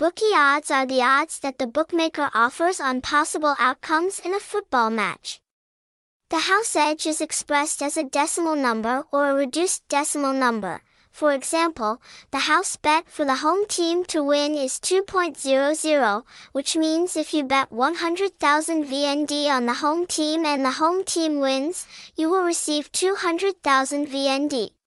Bookie odds are the odds that the bookmaker offers on possible outcomes in a football match. The house edge is expressed as a decimal number or a reduced decimal number. For example, the house bet for the home team to win is 2.00, which means if you bet 100,000 VND on the home team and the home team wins, you will receive 200,000 VND.